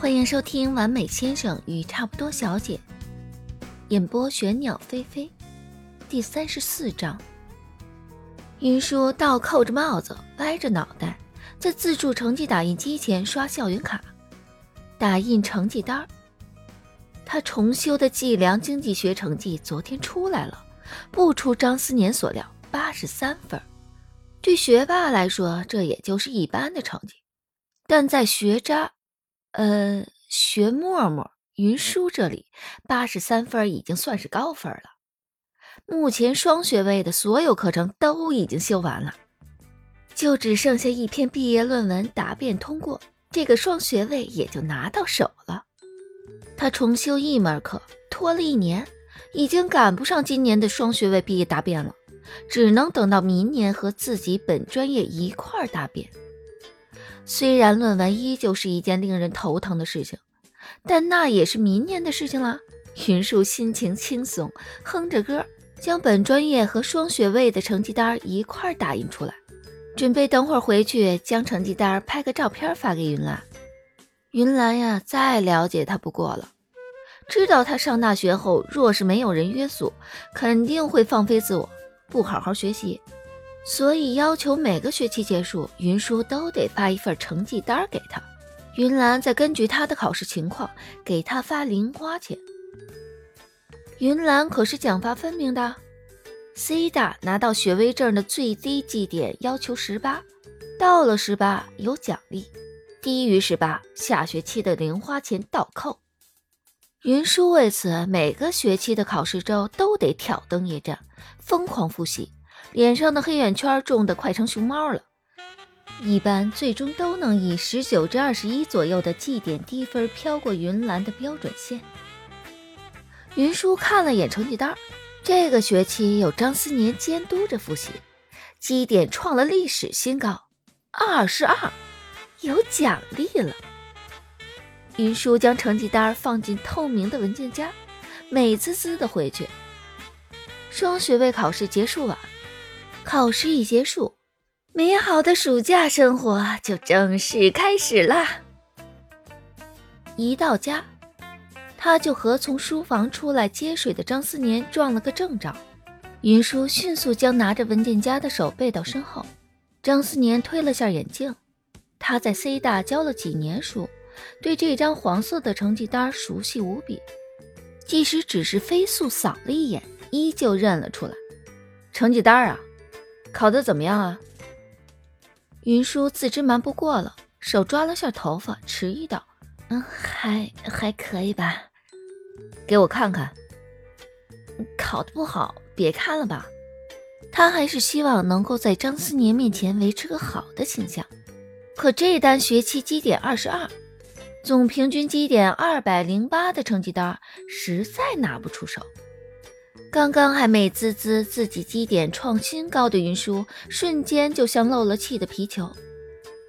欢迎收听《完美先生与差不多小姐》，演播玄鸟飞飞，第34章。云舒倒扣着帽子，歪着脑袋，在自助成绩打印机前刷校园卡，打印成绩单。他重修的计量经济学成绩昨天出来了，不出张思年所料，83分。对学霸来说，这也就是一般的成绩，但在学默默云舒这里，83分已经算是高分了。目前双学位的所有课程都已经修完了，就只剩下一篇毕业论文答辩通过，这个双学位也就拿到手了。他重修一门课，拖了1年，已经赶不上今年的双学位毕业答辩了，只能等到明年和自己本专业一块答辩。虽然论文依旧是一件令人头疼的事情，但那也是明年的事情了。云舒心情轻松，哼着歌，将本专业和双学位的成绩单一块打印出来，准备等会儿回去将成绩单拍个照片发给云兰。云兰呀，再了解他不过了，知道他上大学后若是没有人约束，肯定会放飞自我，不好好学习。所以要求每个学期结束，云舒都得发一份成绩单给他，云兰再根据他的考试情况给他发零花钱。云兰可是奖罚分明的， C 大拿到学位证的最低绩点要求18，到了18有奖励，低于18下学期的零花钱倒扣。云舒为此每个学期的考试周都得挑灯夜战，疯狂复习，脸上的黑眼圈重得快成熊猫了。一般最终都能以19至21左右的绩点低分飘过云兰的标准线。云舒看了眼成绩单，这个学期有张思年监督着复习，绩点创了历史新高，22，有奖励了。云舒将成绩单放进透明的文件夹，美滋滋地回去。双学位考试结束晚，考试一结束，美好的暑假生活就正式开始啦。一到家，他就和从书房出来接水的张思年撞了个正着。云舒迅速将拿着文件夹的手背到身后，张思年推了下眼镜。他在 C 大教了几年书，对这张黄色的成绩单熟悉无比，即使只是飞速扫了一眼，依旧认了出来。成绩单啊，考得怎么样啊？云舒自知瞒不过了，手抓了下头发，迟疑道：还可以吧。给我看看。考得不好，别看了吧。他还是希望能够在张思年面前维持个好的形象。可这单学期绩点22，总平均绩点208的成绩单实在拿不出手。刚刚还美滋滋自己绩点创新高的云舒，瞬间就像漏了气的皮球。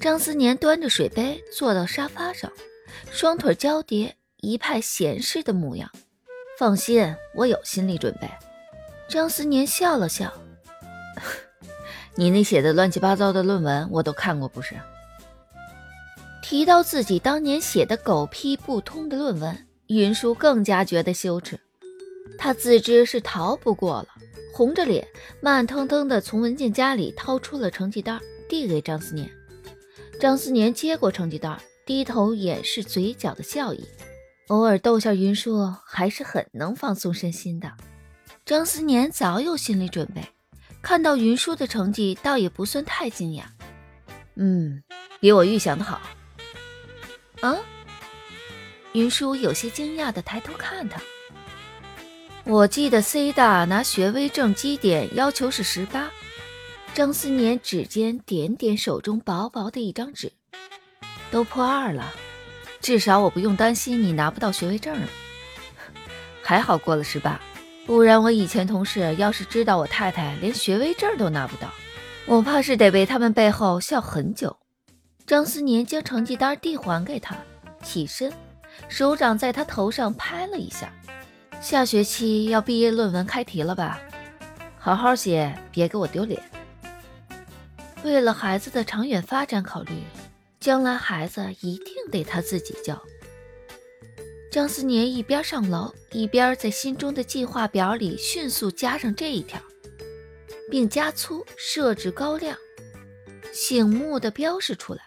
张思年端着水杯坐到沙发上，双腿交叠，一派闲适的模样。放心，我有心理准备。张思年笑了笑，你那写的乱七八糟的论文我都看过不是？提到自己当年写的狗屁不通的论文，云舒更加觉得羞耻。他自知是逃不过了，红着脸慢腾腾地从文件夹里掏出了成绩单，递给张思年。张思年接过成绩单，低头掩饰嘴角的笑意，偶尔逗笑云舒还是很能放松身心的。张思年早有心理准备，看到云舒的成绩倒也不算太惊讶。比我预想的好。云舒有些惊讶地抬头看他。我记得 C 大拿学位证绩点要求是18。张思年指尖点点手中薄薄的一张纸，都破2了，至少我不用担心你拿不到学位证了。还好过了18，不然我以前同事要是知道我太太连学位证都拿不到，我怕是得被他们背后笑很久。张思年将成绩单递还给他，起身，手掌在他头上拍了一下。下学期要毕业论文开题了吧？好好写，别给我丢脸。为了孩子的长远发展考虑，将来孩子一定得他自己教，张思年一边上楼，一边在心中的计划表里迅速加上这一条，并加粗设置高亮，醒目的标示出来。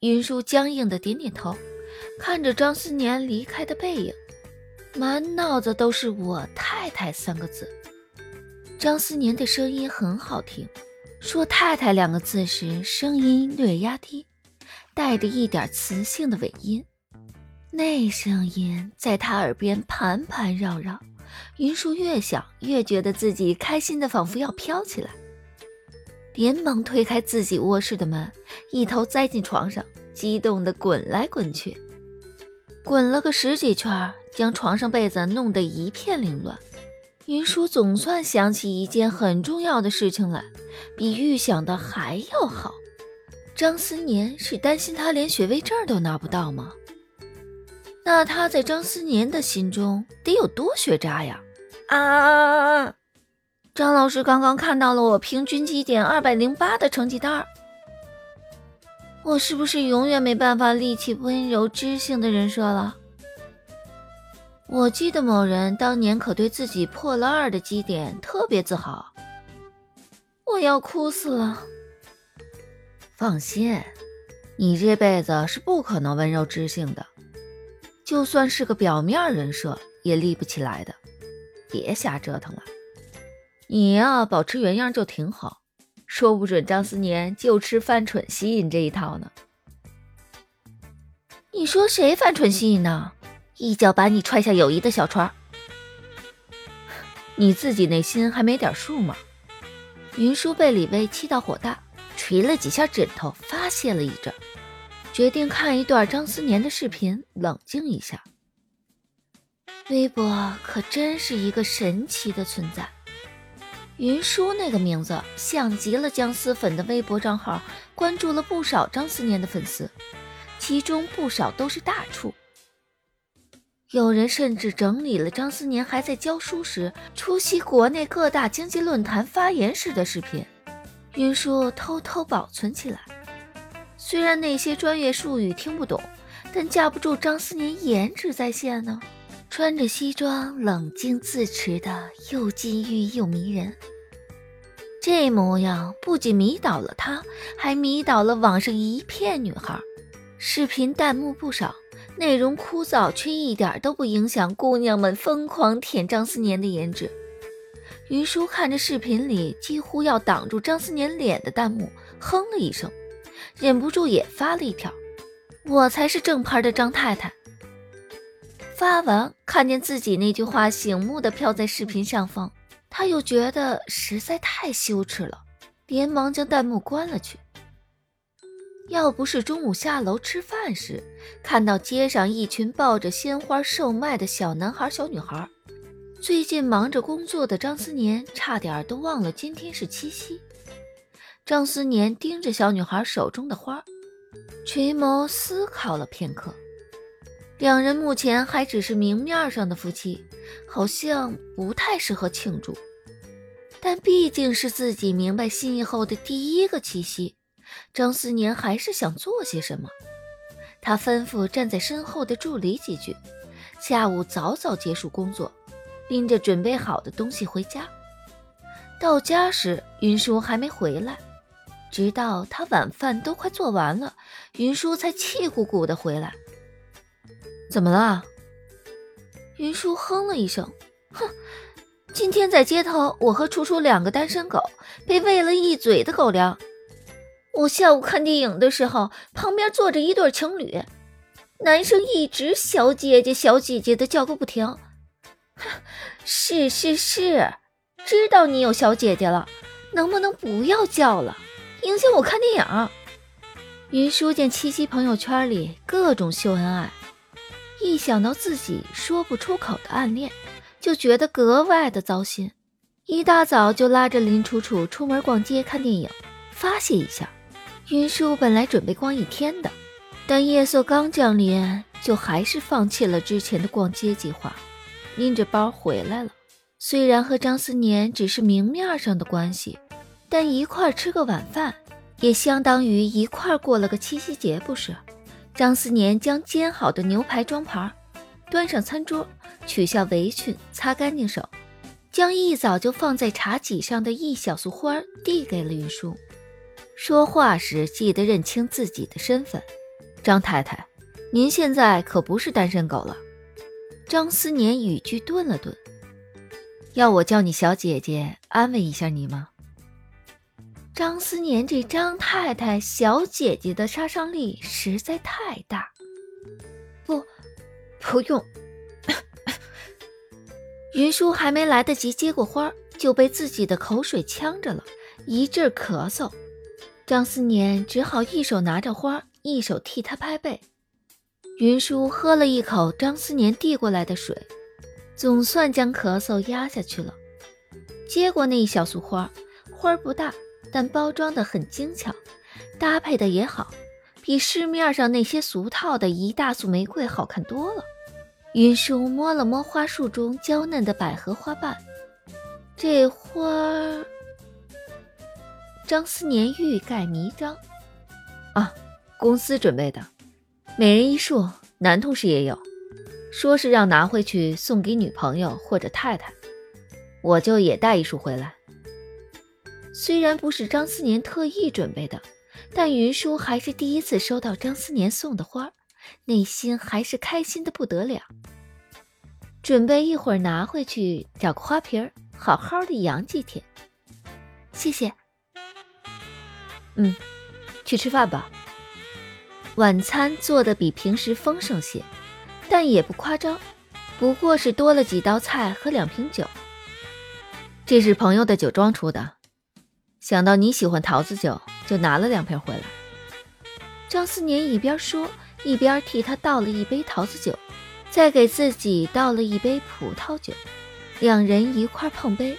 云舒僵硬的点点头，看着张思年离开的背影，满脑子都是我太太三个字。张思年的声音很好听，说太太两个字时声音略压低，带着一点磁性的尾音，那声音在他耳边盘盘绕绕，云舒越想越觉得自己开心的仿佛要飘起来，连忙推开自己卧室的门，一头栽进床上，激动地滚来滚去，滚了个十几圈，将床上被子弄得一片凌乱。云舒总算想起一件很重要的事情来，比预想的还要好。张思年是担心他连学位证都拿不到吗？那他在张思年的心中得有多学渣呀？啊！张老师刚刚看到了我平均绩点208的成绩单，我是不是永远没办法立起温柔知性的人设了？我记得某人当年可对自己破了2的绩点特别自豪，我要哭死了。放心，你这辈子是不可能温柔知性的，就算是个表面人设也立不起来的，别瞎折腾了。你呀，保持原样就挺好，说不准张思年就吃犯蠢吸引这一套呢。你说谁犯蠢吸引呢？一脚把你踹下友谊的小船，你自己内心还没点数吗？云舒被李卫气到火大，捶了几下枕头发泄了一阵，决定看一段张思年的视频冷静一下。微博可真是一个神奇的存在，云舒那个名字像极了姜丝粉的微博账号，关注了不少张思年的粉丝，其中不少都是大触。有人甚至整理了张思年还在教书时出席国内各大经济论坛发言时的视频，云舒偷偷保存起来。虽然那些专业术语听不懂，但架不住张思年颜值在线呢。穿着西装冷静自持的又禁欲又迷人，这模样不仅迷倒了他，还迷倒了网上一片女孩。视频弹幕不少，内容枯燥却一点都不影响姑娘们疯狂舔张思年的颜值。云舒看着视频里几乎要挡住张思年脸的弹幕，哼了一声，忍不住也发了一条，我才是正牌的张太太。发完，看见自己那句话醒目的飘在视频上方，他又觉得实在太羞耻了，连忙将弹幕关了去。要不是中午下楼吃饭时，看到街上一群抱着鲜花售卖的小男孩小女孩，最近忙着工作的张思年差点都忘了今天是七夕。张思年盯着小女孩手中的花，垂眸思考了片刻。两人目前还只是明面上的夫妻，好像不太适合庆祝，但毕竟是自己明白心意后的第一个七夕，张思年还是想做些什么。他吩咐站在身后的助理几句，下午早早结束工作，拎着准备好的东西回家。到家时云舒还没回来，直到他晚饭都快做完了，云舒才气鼓鼓地回来。怎么了？云舒哼了一声，哼，今天在街头，我和楚楚两个单身狗被喂了一嘴的狗粮。我下午看电影的时候，旁边坐着一对情侣，男生一直小姐姐小姐姐的叫个不停。是是是，知道你有小姐姐了，能不能不要叫了，影响我看电影。云舒见七夕朋友圈里各种秀恩爱，一想到自己说不出口的暗恋，就觉得格外的糟心。一大早就拉着林楚楚出门逛街看电影，发泄一下。云舒本来准备逛一天的，但夜色刚降临，就还是放弃了之前的逛街计划，拎着包回来了。虽然和张思年只是明面上的关系，但一块吃个晚饭，也相当于一块过了个七夕节不是？张思年将煎好的牛排装盘端上餐桌，取下围裙擦干净手，将一早就放在茶几上的一小束花递给了云舒。说话时记得认清自己的身份，张太太，您现在可不是单身狗了。张思年语句顿了顿，要我叫你小姐姐安慰一下你吗？张思年这张太太小姐姐的杀伤力实在太大。不用。云舒还没来得及接过花，就被自己的口水呛着了，一阵咳嗽。张思年只好一手拿着花，一手替他拍背。云舒喝了一口张思年递过来的水，总算将咳嗽压下去了。接过那一小束花，花不大，但包装得很精巧，搭配的也好，比市面上那些俗套的一大束玫瑰好看多了。云舒摸了摸花束中娇嫩的百合花瓣，这花……张思年欲盖弥彰。啊，公司准备的，每人一束，男同事也有，说是让拿回去送给女朋友或者太太，我就也带一束回来。虽然不是张思年特意准备的，但云舒还是第一次收到张思年送的花，内心还是开心的不得了。准备一会儿拿回去找个花瓶好好的养几天。谢谢。去吃饭吧。晚餐做得比平时丰盛些，但也不夸张，不过是多了几道菜和2瓶酒。这是朋友的酒庄出的。想到你喜欢桃子酒，就拿了2瓶回来。张思年一边说，一边替他倒了一杯桃子酒，再给自己倒了一杯葡萄酒，两人一块碰杯。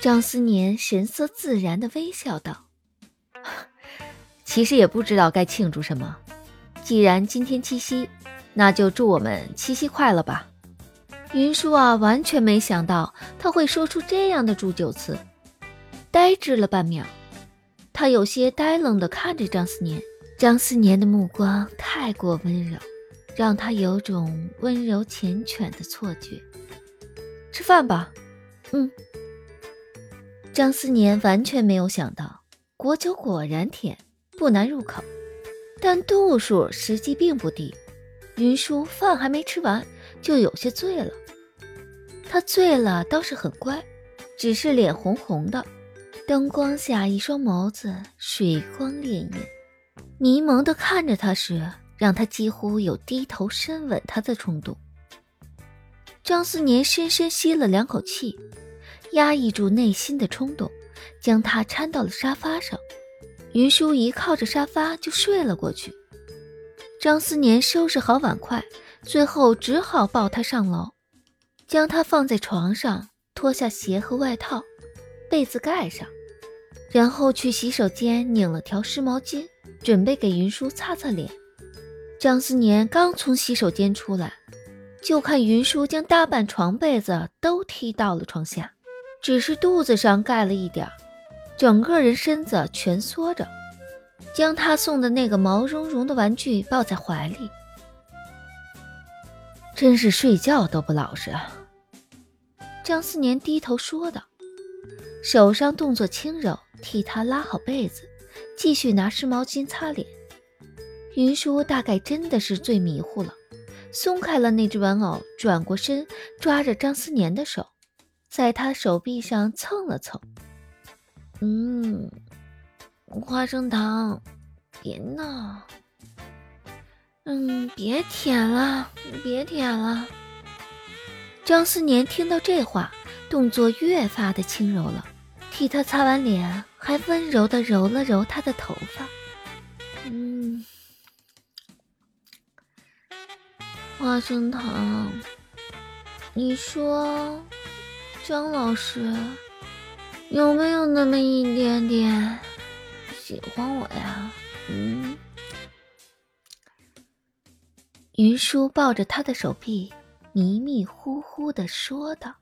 张思年神色自然地微笑道，其实也不知道该庆祝什么，既然今天七夕，那就祝我们七夕快乐吧。云舒完全没想到他会说出这样的祝酒词，呆滞了半秒，他有些呆愣地看着张思年。张思年的目光太过温柔，让他有种温柔缱绻的错觉。吃饭吧。张思年完全没有想到，果酒果然甜，不难入口，但度数实际并不低。云舒饭还没吃完就有些醉了，他醉了倒是很乖，只是脸红红的，灯光下一双眸子水光潋�halli，迷蒙地看着他时，让他几乎有低头深吻他的冲动。张思年深深吸了2口气，压抑住内心的冲动，将他搀到了沙发上。云舒一靠着沙发就睡了过去。张思年收拾好碗筷，最后只好抱他上楼，将他放在床上，脱下鞋和外套，被子盖上，然后去洗手间拧了条湿毛巾，准备给云舒擦擦脸。张思年刚从洗手间出来，就看云舒将大半床被子都踢到了床下，只是肚子上盖了一点，整个人身子蜷缩着，将他送的那个毛茸茸的玩具抱在怀里。真是睡觉都不老实啊，张思年低头说道，手上动作轻柔，替他拉好被子，继续拿湿毛巾擦脸。云舒大概真的是最迷糊了，松开了那只玩偶，转过身抓着张思年的手，在他手臂上蹭了蹭。花生糖，别闹。别舔了，别舔了。张思年听到这话，动作越发的轻柔了，替他擦完脸，还温柔地揉了揉他的头发。花生糖，你说，张老师有没有那么一点点喜欢我呀？云舒抱着他的手臂，迷迷糊糊地说道。